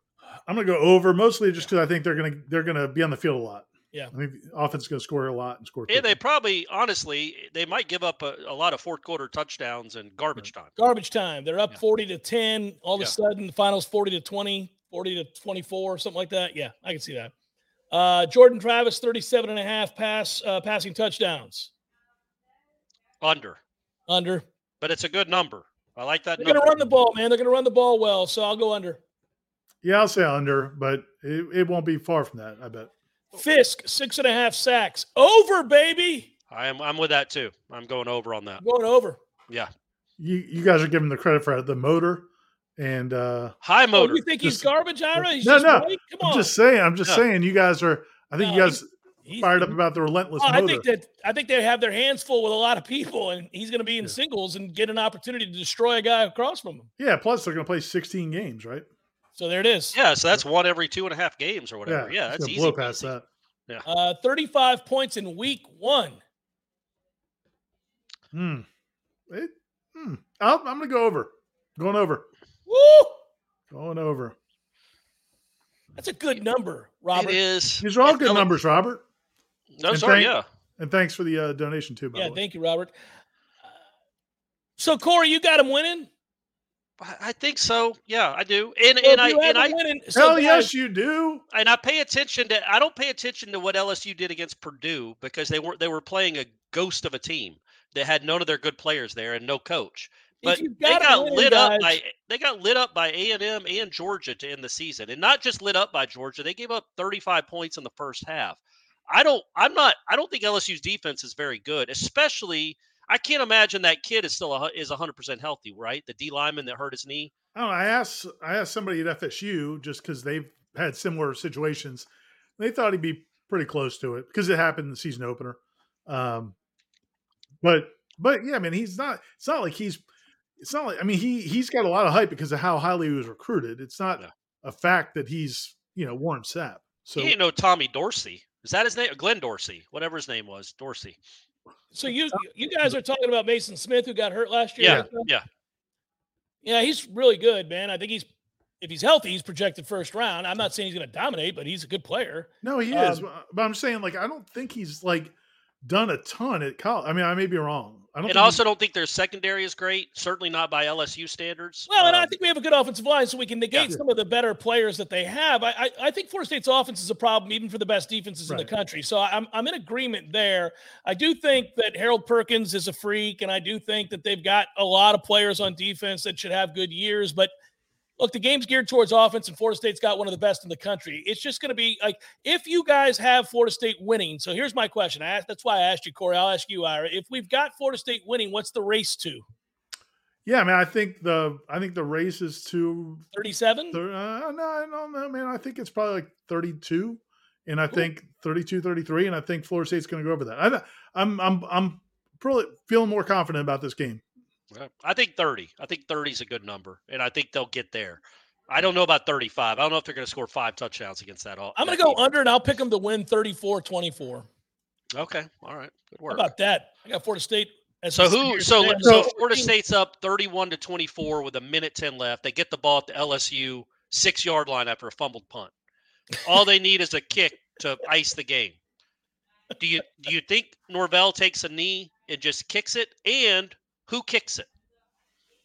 I'm going to go over, mostly just because I think they're going to they're going to be on the field a lot. Yeah, I mean, offense is going to score a lot and score. Yeah, quickly. They probably, honestly, they might give up a, a lot of fourth quarter touchdowns and garbage right. time. Garbage time. They're up yeah. forty to ten. All of yeah. a sudden, the finals forty to twenty, forty to twenty-four, something like that. Yeah, I can see that. Uh, Jordan Travis, thirty-seven and a half pass, uh, passing touchdowns. Under. Under. But it's a good number. I like that. They're going to run the ball, man. They're going to run the ball well. So I'll go under. Yeah, I'll say under, but it, it won't be far from that, I bet. Fisk, six and a half sacks. Over, baby. I am, I'm with that, too. I'm going over on that. I'm going over. Yeah. You you guys are giving the credit for the motor and uh, high motor. Oh, you think just, he's garbage, Ira? He's no, just no. Right? Come on. I'm just saying. I'm just no. saying. You guys are, I think no, you guys he's, fired he's, up about the relentless oh, motor. I think that I think they have their hands full with a lot of people, and he's going to be in yeah. singles and get an opportunity to destroy a guy across from him. Yeah. Plus, they're going to play sixteen games, right? So there it is. Yeah, so that's one every two and a half games or whatever. Yeah, yeah that's easy. Blow past that. Yeah. Uh, thirty-five points in week one. Hmm. It, hmm. I'll, I'm going to go over. Going over. Woo! Going over. That's a good number, Robert. It is. These are all good numbers, Robert. No, and sorry, thank, yeah. And thanks for the uh, donation, too, by yeah, the way. Yeah, thank you, Robert. Uh, so, Corey, you got him winning? I think so. Yeah, I do. And well, and I and I winning, so hell guys, yes, you do. And I pay attention to. I don't pay attention to what L S U did against Purdue because they were they were playing a ghost of a team that had none of their good players there and no coach. But they got winning, lit guys. up by they got lit up by A and M and Georgia to end the season, and not just lit up by Georgia. They gave up thirty-five points in the first half. I don't. I'm not. I don't think L S U's defense is very good, especially. I can't imagine that kid is still a, is one hundred percent healthy, right? The D lineman that hurt his knee. Oh, I asked I asked somebody at F S U just because they've had similar situations. They thought he'd be pretty close to it because it happened in the season opener. Um, but but yeah, I mean, he's not. It's not like he's. It's not like I mean he he's got a lot of hype because of how highly he was recruited. It's not yeah. a fact that he's you know Warren Sapp. So you know Tommy Dorsey, is that his name? Glenn Dorsey, whatever his name was, Dorsey. So you you guys are talking about Mason Smith, who got hurt last year? Yeah, yeah. Yeah, he's really good, man. I think he's, if he's healthy, he's projected first round. I'm not saying he's going to dominate, but he's a good player. No, he um, is. But I'm saying, like, I don't think he's, like, done a ton at college. I mean, I may be wrong. I don't and also don't think their secondary is great, certainly not by L S U standards. Well, um, and I think we have a good offensive line, so we can negate yeah. some of the better players that they have. I, I, I think Florida State's offense is a problem, even for the best defenses right. in the country. So I'm I'm in agreement there. I do think that Harold Perkins is a freak, and I do think that they've got a lot of players on defense that should have good years. But, look, the game's geared towards offense, and Florida State's got one of the best in the country. It's just going to be like if you guys have Florida State winning. So here's my question. I asked, that's why I asked you, Corey. I'll ask you, Ira. If we've got Florida State winning, what's the race to? Yeah, I mean, I think the I think the race is to thirty-seven. Uh, no, I don't know, man. I think it's probably like thirty-two, and I Ooh. think thirty-two, thirty-three, and I think Florida State's going to go over that. I, I'm I'm I'm probably feeling more confident about this game. I think thirty. I think thirty is a good number, and I think they'll get there. I don't know about thirty-five. I don't know if they're going to score five touchdowns against that. All I'm going to go under, and I'll pick them to win thirty-four twenty-four. Okay, all right, good work. How about that? I got Florida State. As so who? So, so Florida State's up thirty-one to twenty-four with a minute ten left. They get the ball at the L S U six yard line after a fumbled punt. All they need is a kick to ice the game. Do you do you think Norvell takes a knee and just kicks it? And who kicks it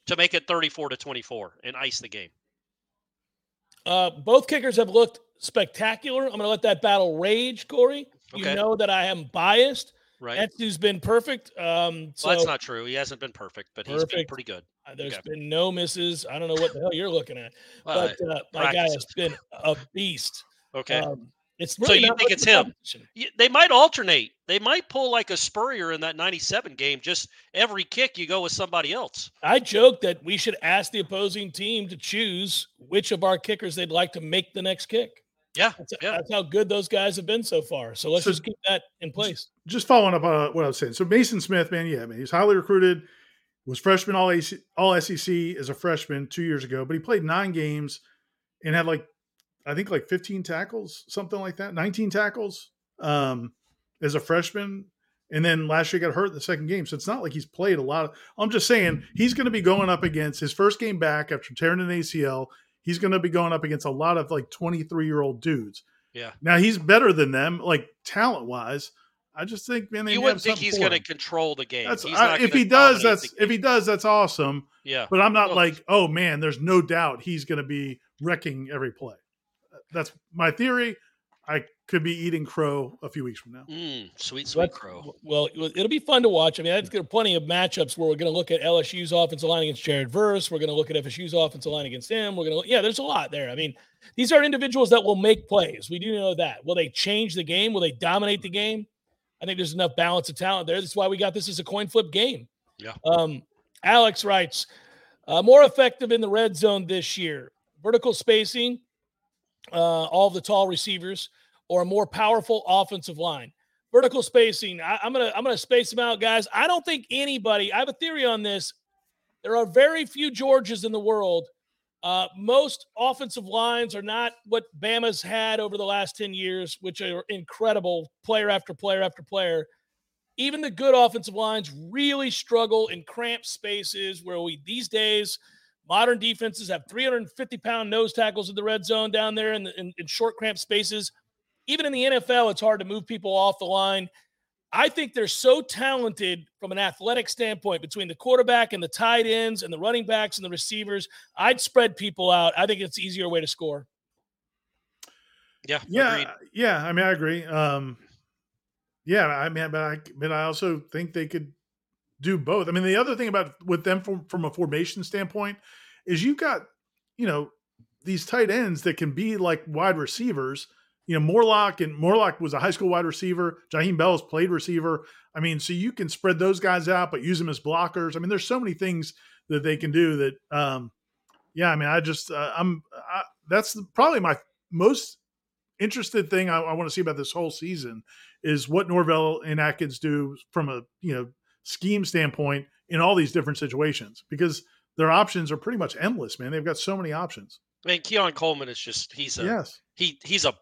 to make it thirty-four to twenty-four and ice the game? Uh, both kickers have looked spectacular. I'm going to let that battle rage, Corey. Okay. You know that I am biased. Right. Etsu's been perfect. Um, so well, that's not true. He hasn't been perfect, but perfect. He's been pretty good. Uh, there's okay. been no misses. I don't know what the hell you're looking at, well, but uh, my guy has been a beast. Okay. Um, It's really so you think it's him? They might alternate. They might pull like a Spurrier in that ninety-seven game. Just every kick you go with somebody else. I joke that we should ask the opposing team to choose which of our kickers they'd like to make the next kick. Yeah, that's, yeah. that's how good those guys have been so far. So let's so, just keep that in place. Just following up on what I was saying. So Mason Smith, man, yeah, man, he's highly recruited. Was freshman all A C, all S E C as a freshman two years ago, but he played nine games and had like. I think like fifteen tackles, something like that, nineteen tackles um, as a freshman. And then last year he got hurt in the second game. So it's not like he's played a lot. Of, I'm just saying he's going to be going up against his first game back after tearing an A C L. He's going to be going up against a lot of like twenty-three-year-old dudes. Yeah. Now he's better than them, like talent-wise. I just think, man, they you wouldn't think he's going to control the game. That's, he's I, not if he does, that's if he does, that's awesome. Yeah. But I'm not well, like, oh man, there's no doubt he's going to be wrecking every play. That's my theory. I could be eating crow a few weeks from now. Mm, sweet, sweet That's, crow. Well, it'll be fun to watch. I mean, I've got plenty of matchups where we're going to look at L S U's offensive line against Jared Verse. We're going to look at F S U's offensive line against him. We're going to, yeah, there's a lot there. I mean, these are individuals that will make plays. We do know that. Will they change the game? Will they dominate the game? I think there's enough balance of talent there. That's why we got this as a coin flip game. Yeah. Um, Alex writes, uh, more effective in the red zone this year. Vertical spacing. Uh, all of the tall receivers, or a more powerful offensive line. Vertical spacing. I, I'm gonna I'm gonna space them out, guys. I don't think anybody. I have a theory on this. There are very few Georgias in the world. Uh, most offensive lines are not what Bama's had over the last ten years, which are incredible, player after player after player. Even the good offensive lines really struggle in cramped spaces where we these days. Modern defenses have three hundred fifty pound nose tackles in the red zone down there in, the, in, in short cramped spaces. Even in the N F L, it's hard to move people off the line. I think they're so talented from an athletic standpoint between the quarterback and the tight ends and the running backs and the receivers. I'd spread people out. I think it's an easier way to score. Yeah. Yeah. Agreed. Yeah. I mean, I agree. Um, yeah. I mean, but I, but I also think they could do both. I mean, the other thing about with them from, from a formation standpoint is you've got, you know, these tight ends that can be like wide receivers. You know, Morlock and Morlock was a high school wide receiver. Jaheim Bell has played receiver. I mean, so you can spread those guys out, but use them as blockers. I mean, there's so many things that they can do that. Um, yeah, I mean, I just uh, I'm I, that's probably my most interested thing I, I want to see about this whole season is what Norvell and Atkins do from a you know scheme standpoint in all these different situations because their options are pretty much endless. Man, they've got so many options. I mean, Keon Coleman is just he's a yes. he he's a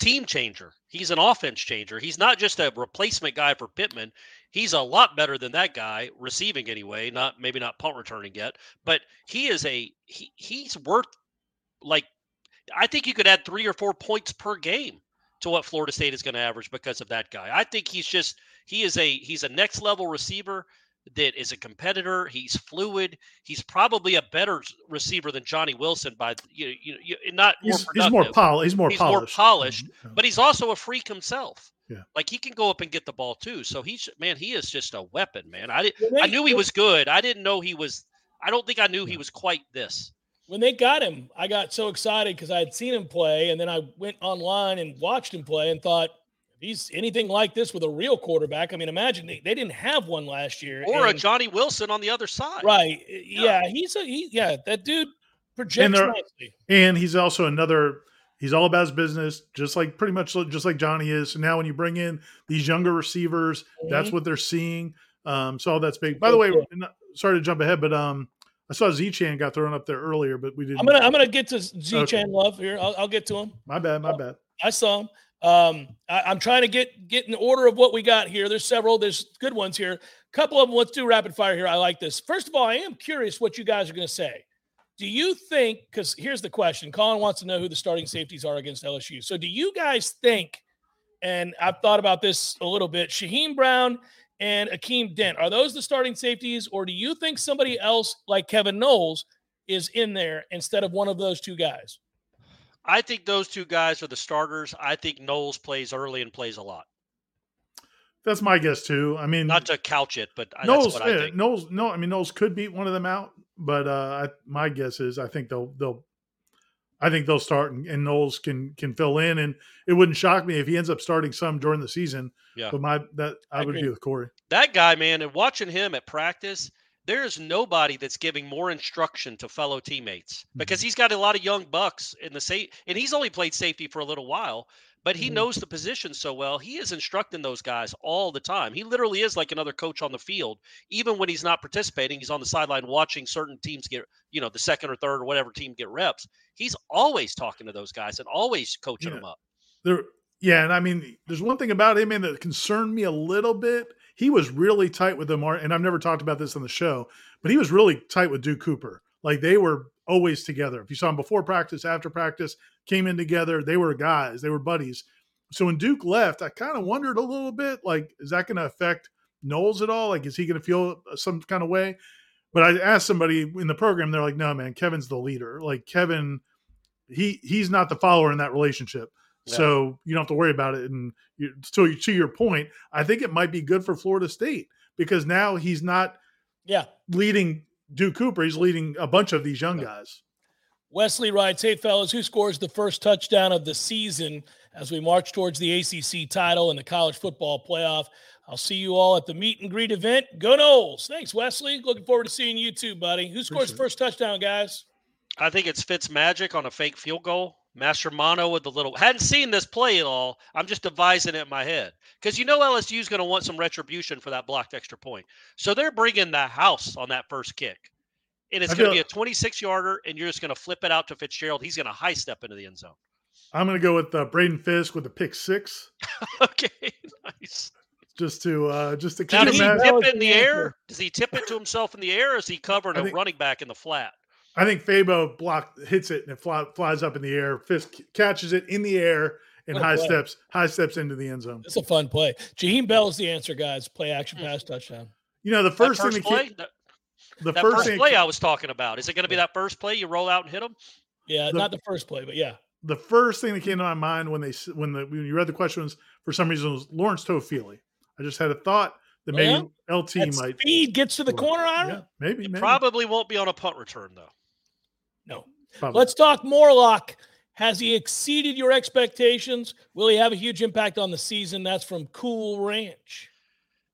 team changer. He's an offense changer. He's not just a replacement guy for Pittman. He's a lot better than that guy receiving anyway, not maybe not punt returning yet, but he is a, he, he's worth like, I think you could add three or four points per game to what Florida State is going to average because of that guy. I think he's just, he is a, he's a next level receiver that is a competitor. He's fluid. He's probably a better receiver than Johnny Wilson by you. You, you not he's, more he's more polished. He's more he's polished. More polished, but he's also a freak himself. Yeah, like he can go up and get the ball too. So he's man, he is just a weapon, man. I did, I knew he was good. I didn't know he was. I don't think I knew he was quite this. When they got him, I got so excited because I had seen him play, and then I went online and watched him play and thought, he's anything like this with a real quarterback. I mean, imagine they, they didn't have one last year, or and, a Johnny Wilson on the other side, right? Yeah, yeah he's a he, yeah that dude projects and there, nicely, and he's also another. He's all about his business, just like pretty much just like Johnny is. So now when you bring in these younger receivers, mm-hmm. that's what they're seeing. Um, so all that's big. By the way, sorry to jump ahead, but um, I saw Z-Chan got thrown up there earlier, but we didn't. I'm gonna I'm gonna get to Z-Chan okay. love here. I'll, I'll get to him. My bad, my bad. I saw him. Um, I, I'm trying to get, get in order of what we got here. There's several, there's good ones here. A couple of them, let's do rapid fire here. I like this. First of all, I am curious what you guys are going to say. Do you think, because here's the question, Colin wants to know who the starting safeties are against L S U. So do you guys think, and I've thought about this a little bit, Shaheem Brown and Akeem Dent, are those the starting safeties, or do you think somebody else like Kevin Knowles is in there instead of one of those two guys? I think those two guys are the starters. I think Knowles plays early and plays a lot. That's my guess too. I mean, not to couch it, but Knowles, that's what yeah, I think. Knowles, no, I mean Knowles could beat one of them out, but uh, I, my guess is I think they'll they'll, I think they'll start, and, and Knowles can can fill in, and it wouldn't shock me if he ends up starting some during the season. Yeah, but my that I, I would agree with Corey. That guy, man, and watching him at practice. There is nobody that's giving more instruction to fellow teammates because he's got a lot of young bucks in the safe, and he's only played safety for a little while, but he mm-hmm. knows the position so well. He is instructing those guys all the time. He literally is like another coach on the field. Even when he's not participating, he's on the sideline watching certain teams get, you know, the second or third or whatever team get reps. He's always talking to those guys and always coaching yeah. them up. There, yeah. And I mean, there's one thing about him, man, that concerned me a little bit. He was really tight with Amar, and I've never talked about this on the show, but he was really tight with Duke Cooper. Like, they were always together. If you saw him before practice, after practice, came in together, they were guys, they were buddies. So when Duke left, I kind of wondered a little bit, like, is that going to affect Knowles at all? Like, is he going to feel some kind of way? But I asked somebody in the program, they're like, no, man, Kevin's the leader. Like, Kevin, he he's not the follower in that relationship. Yeah. So you don't have to worry about it. And you, to, to your point, I think it might be good for Florida State because now he's not yeah. leading Duke Cooper. He's leading a bunch of these young yeah. guys. Wesley writes, hey, fellas, who scores the first touchdown of the season as we march towards the A C C title and the college football playoff? I'll see you all at the meet and greet event. Go Knowles. Thanks, Wesley. Looking forward to seeing you too, buddy. Who scores Appreciate first it. touchdown, guys? I think it's Fitzmagic on a fake field goal. Master Mono with the little – hadn't seen this play at all. I'm just devising it in my head. Because you know L S U is going to want some retribution for that blocked extra point. So they're bringing the house on that first kick. And it's going to be a twenty-six-yarder, and you're just going to flip it out to Fitzgerald. He's going to high-step into the end zone. I'm going to go with uh, Braden Fisk with the pick six. Okay, nice. Just to uh, – just to now, does he tip it in the air? Does he tip it to himself in the air, or is he covering a running back in the flat? I think Fabo block hits it and it fly, flies up in the air. Fisk catches it in the air and high play. steps, high steps into the end zone. It's a fun play. Jaheim Bell is the answer, guys. Play action pass touchdown. You know the first, first thing that play, came, that, the that first, first thing, play I was talking about. Is it going to be that first play you roll out and hit them? Yeah, the, not the first play, but yeah. The first thing that came to my mind when they when the when you read the questions for some reason was Lawrence Toa Fili. I just had a thought. The main well, L T that might speed gets to the corner on yeah, maybe, maybe. Probably won't be on a punt return though. No. Probably. Let's talk Morlock. Has he exceeded your expectations? Will he have a huge impact on the season? That's from Cool Ranch.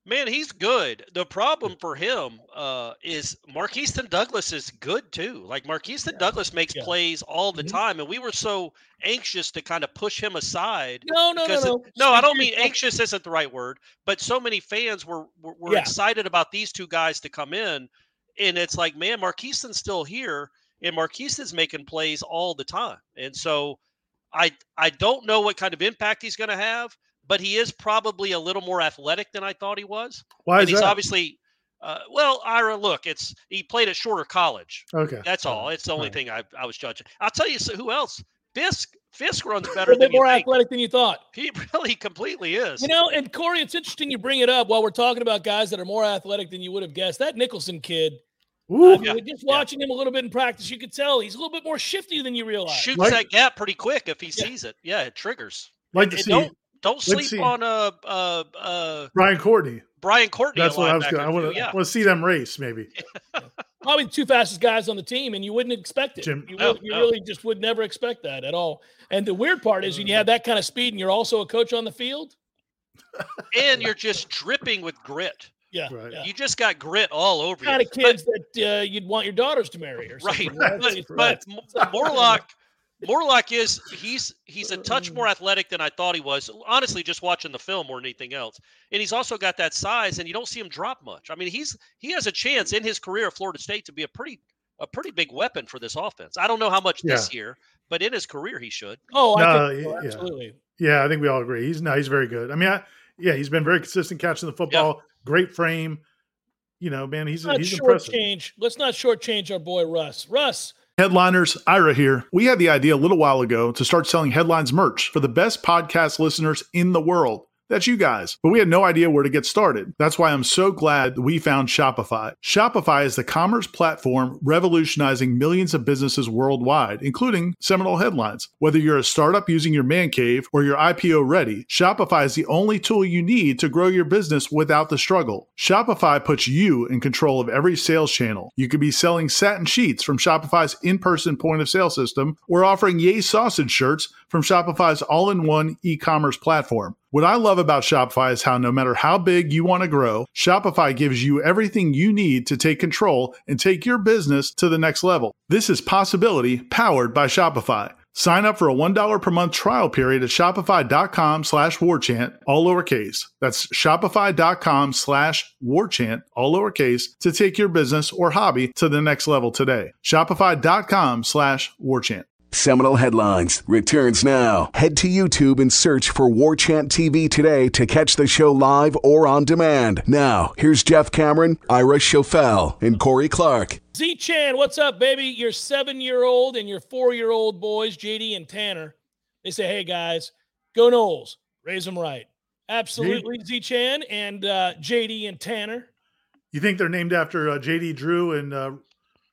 Man, he's good. The problem for him uh, is Markeiston Douglas is good too. Like Markeiston yeah. Douglas makes yeah. plays all the mm-hmm. time, and we were so anxious to kind of push him aside. No, no, no, no. Of, no, I don't mean anxious isn't the right word, but so many fans were were, were yeah. excited about these two guys to come in, and it's like, man, Markeiston's still here, and Markeiston's making plays all the time, and so I I don't know what kind of impact he's going to have. But he is probably a little more athletic than I thought he was. Why is and he's that? Obviously, uh, well, Ira, look, it's he played at shorter college. Okay, that's all. It's the only all right. thing I, I was judging. I'll tell you who else. Fisk Fisk runs better. A little bit more think. athletic than you thought. He really completely is. You know, and Corey, it's interesting you bring it up while we're talking about guys that are more athletic than you would have guessed. That Nicholson kid. Ooh, uh, yeah, just watching yeah. him a little bit in practice, you could tell he's a little bit more shifty than you realize. Shoots right. that gap pretty quick if he yeah. sees it. Yeah, it triggers. Like and, to see. Don't sleep on uh, uh, uh, Brian Courtney. Brian Courtney. That's what I was going to. I want to yeah. see them race, maybe. Probably the two fastest guys on the team, and you wouldn't expect it. Jim, you no, would, you no. really just would never expect that at all. And the weird part is when you have that kind of speed and you're also a coach on the field. And you're just dripping with grit. Yeah, right. yeah. You just got grit all over you. Kind of kids but, that uh, you'd want your daughters to marry or something. Right. That's but right. but Morlock – Morlock is he's he's a touch more athletic than I thought he was. Honestly, just watching the film more than anything else, and he's also got that size, and you don't see him drop much. I mean, he's he has a chance in his career at Florida State to be a pretty a pretty big weapon for this offense. I don't know how much yeah. this year, but in his career, he should. Oh, I no, think, yeah. oh absolutely. Yeah, I think we all agree. He's no, he's very good. I mean, I, yeah, he's been very consistent catching the football. Yeah. Great frame. You know, man, he's Let's he's impressive. Change. Let's not shortchange our boy Russ. Russ. Headliners, Ira here. We had the idea a little while ago to start selling Headlines merch for the best podcast listeners in the world. That's you guys. But we had no idea where to get started. That's why I'm so glad that we found Shopify. Shopify is the commerce platform revolutionizing millions of businesses worldwide, including seminal headlines. Whether you're a startup using your man cave or you're I P O ready, Shopify is the only tool you need to grow your business without the struggle. Shopify puts you in control of every sales channel. You could be selling satin sheets from Shopify's in-person point of sale system or offering Yay Sausage shirts from Shopify's all-in-one e-commerce platform. What I love about Shopify is how no matter how big you want to grow, Shopify gives you everything you need to take control and take your business to the next level. This is Possibility powered by Shopify. Sign up for a one dollar per month trial period at shopify.com slash warchant, all lowercase. That's shopify.com slash warchant, all lowercase, to take your business or hobby to the next level today. Shopify.com slash warchant. Seminal Headlines returns now. Head to YouTube and search for War Chant T V today to catch the show live or on demand. Now, here's Jeff Cameron, Ira Schaufell, and Corey Clark. Z-Chan, what's up, baby? Your seven-year-old and your four-year-old boys, J D and Tanner, they say, hey, guys, go Noles. Raise them right. Absolutely, Z- Z-Chan and uh, J D and Tanner. You think they're named after uh, J D Drew and uh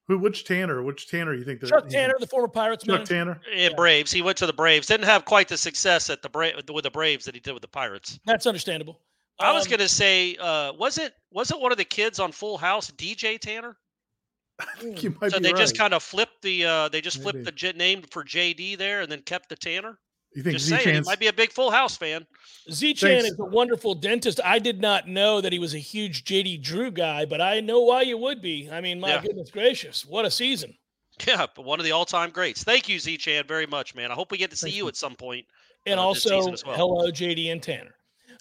Who, which Tanner? Which Tanner you think? Chuck Tanner, the former Pirates manager. Chuck Tanner. Yeah, Braves. He went to the Braves. Didn't have quite the success at the Bra- with the Braves that he did with the Pirates. That's understandable. I um, was going to say, uh, was it was it one of the kids on Full House, D J Tanner? I think you might so be they right. just kind of flipped the uh, they just flipped Maybe. the j- name for J D there and then kept the Tanner. You think just saying, he might be a big Full House fan. Z-Chan Thanks. is a wonderful dentist. I did not know that he was a huge J D Drew guy, but I know why you would be. I mean, my yeah. goodness gracious, what a season. Yeah, but one of the all-time greats. Thank you, Z-Chan, very much, man. I hope we get to see Thank you me. at some point. And uh, also, well. hello, J D and Tanner.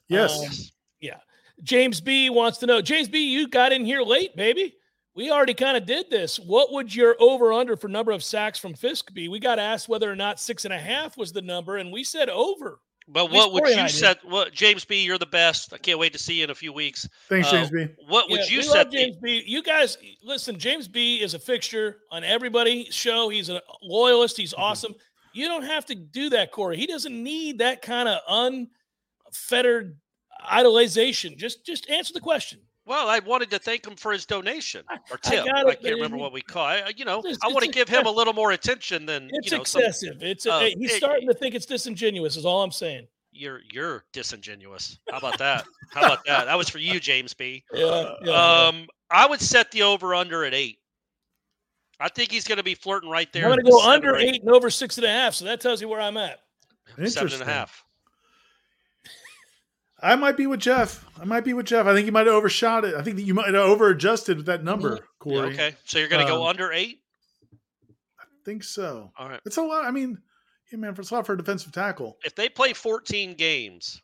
Yes. Um, yeah. James B. wants to know, James B., you got in here late, baby. We already kind of did this. What would your over-under for number of sacks from Fisk be? We got asked whether or not six and a half was the number, and we said over. But what would you set? What, James B., you're the best. I can't wait to see you in a few weeks. Thanks, uh, James B. What would yeah, you set? James B. You guys, listen, James B. is a fixture on everybody's show. He's a loyalist. He's mm-hmm. awesome. You don't have to do that, Corey. He doesn't need that kind of unfettered idolization. Just, just answer the question. Well, I wanted to thank him for his donation or tip. I, I can't it, remember what we call it. You know, it's, it's I want to give him a little more attention than it's you know, excessive. Some, it's uh, he's it, starting to think it's disingenuous. Is all I'm saying. You're you're disingenuous. How about that? How about that? That was for you, James B. Yeah, yeah, um, yeah. I would set the over under at eight. I think he's going to be flirting right there. I'm going to go under eight. eight and over six and a half. So that tells you where I'm at. Seven and a half. I might be with Jeff. I might be with Jeff. I think you might have overshot it. I think that you might have over-adjusted with that number, Corey. Yeah, okay. So you're going to um, go under eight? I think so. All right. It's a lot. I mean, hey, man, it's a lot for a defensive tackle. If they play fourteen games,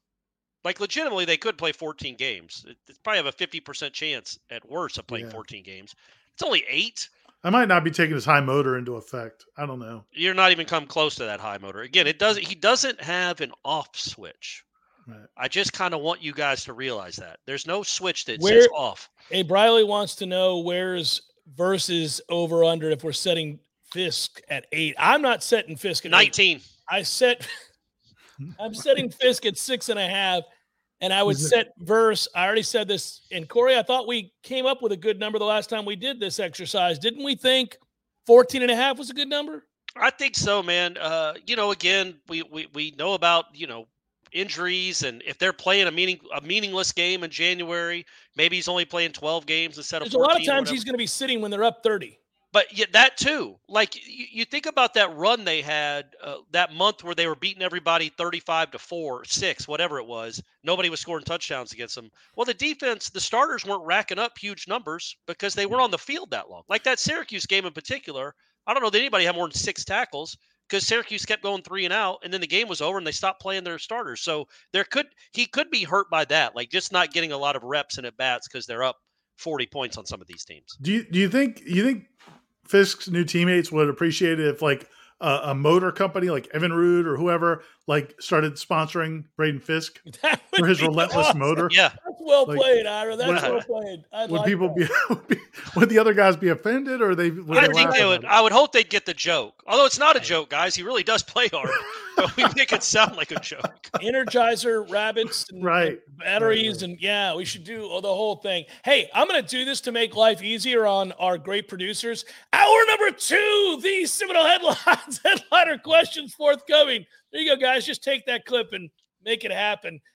like legitimately they could play fourteen games. They probably have a fifty percent chance at worst of playing yeah. fourteen games. It's only eight. I might not be taking his high motor into effect. I don't know. You're not even come close to that high motor. Again, it doesn't. He doesn't have an off switch. Right. I just kind of want you guys to realize that there's no switch that where, says off. Hey, Briley wants to know where's versus over under if we're setting Fisk at eight. I'm not setting Fisk at nineteen. Eight. I set. I'm setting Fisk at six and a half, and I would set verse. I already said this, and Corey, I thought we came up with a good number the last time we did this exercise, didn't we? Think fourteen and a half was a good number. I think so, man. Uh, you know, again, we we we know about you know. injuries, and if they're playing a meaning a meaningless game in January, maybe he's only playing twelve games instead of. There's fourteen a lot of times he's going to be sitting when they're up thirty. But yeah, that too, like you, you think about that run they had uh, that month where they were beating everybody thirty-five to four, six, whatever it was. Nobody was scoring touchdowns against them. Well, the defense, the starters weren't racking up huge numbers because they weren't on the field that long. Like that Syracuse game in particular, I don't know that anybody had more than six tackles. Because Syracuse kept going three and out, and then the game was over, and they stopped playing their starters. So there could he could be hurt by that, like just not getting a lot of reps and at bats because they're up forty points on some of these teams. Do you do you think you think Fisk's new teammates would appreciate it if like uh, a motor company like Evinrude or whoever like started sponsoring Braden Fisk for his relentless awesome. motor? Yeah, that's well like, played, Ira. That's well played. I'd would like people that. Be? Would be Would the other guys be offended, or they? Would I they think they would. I would hope they'd get the joke. Although it's not a joke, guys. He really does play hard, but we make it sound like a joke. Energizer rabbits, and, right? And batteries, right. And yeah, we should do the whole thing. Hey, I'm going to do this to make life easier on our great producers. Hour number two, the Seminole headlines, headliner questions forthcoming. There you go, guys. Just take that clip and make it happen.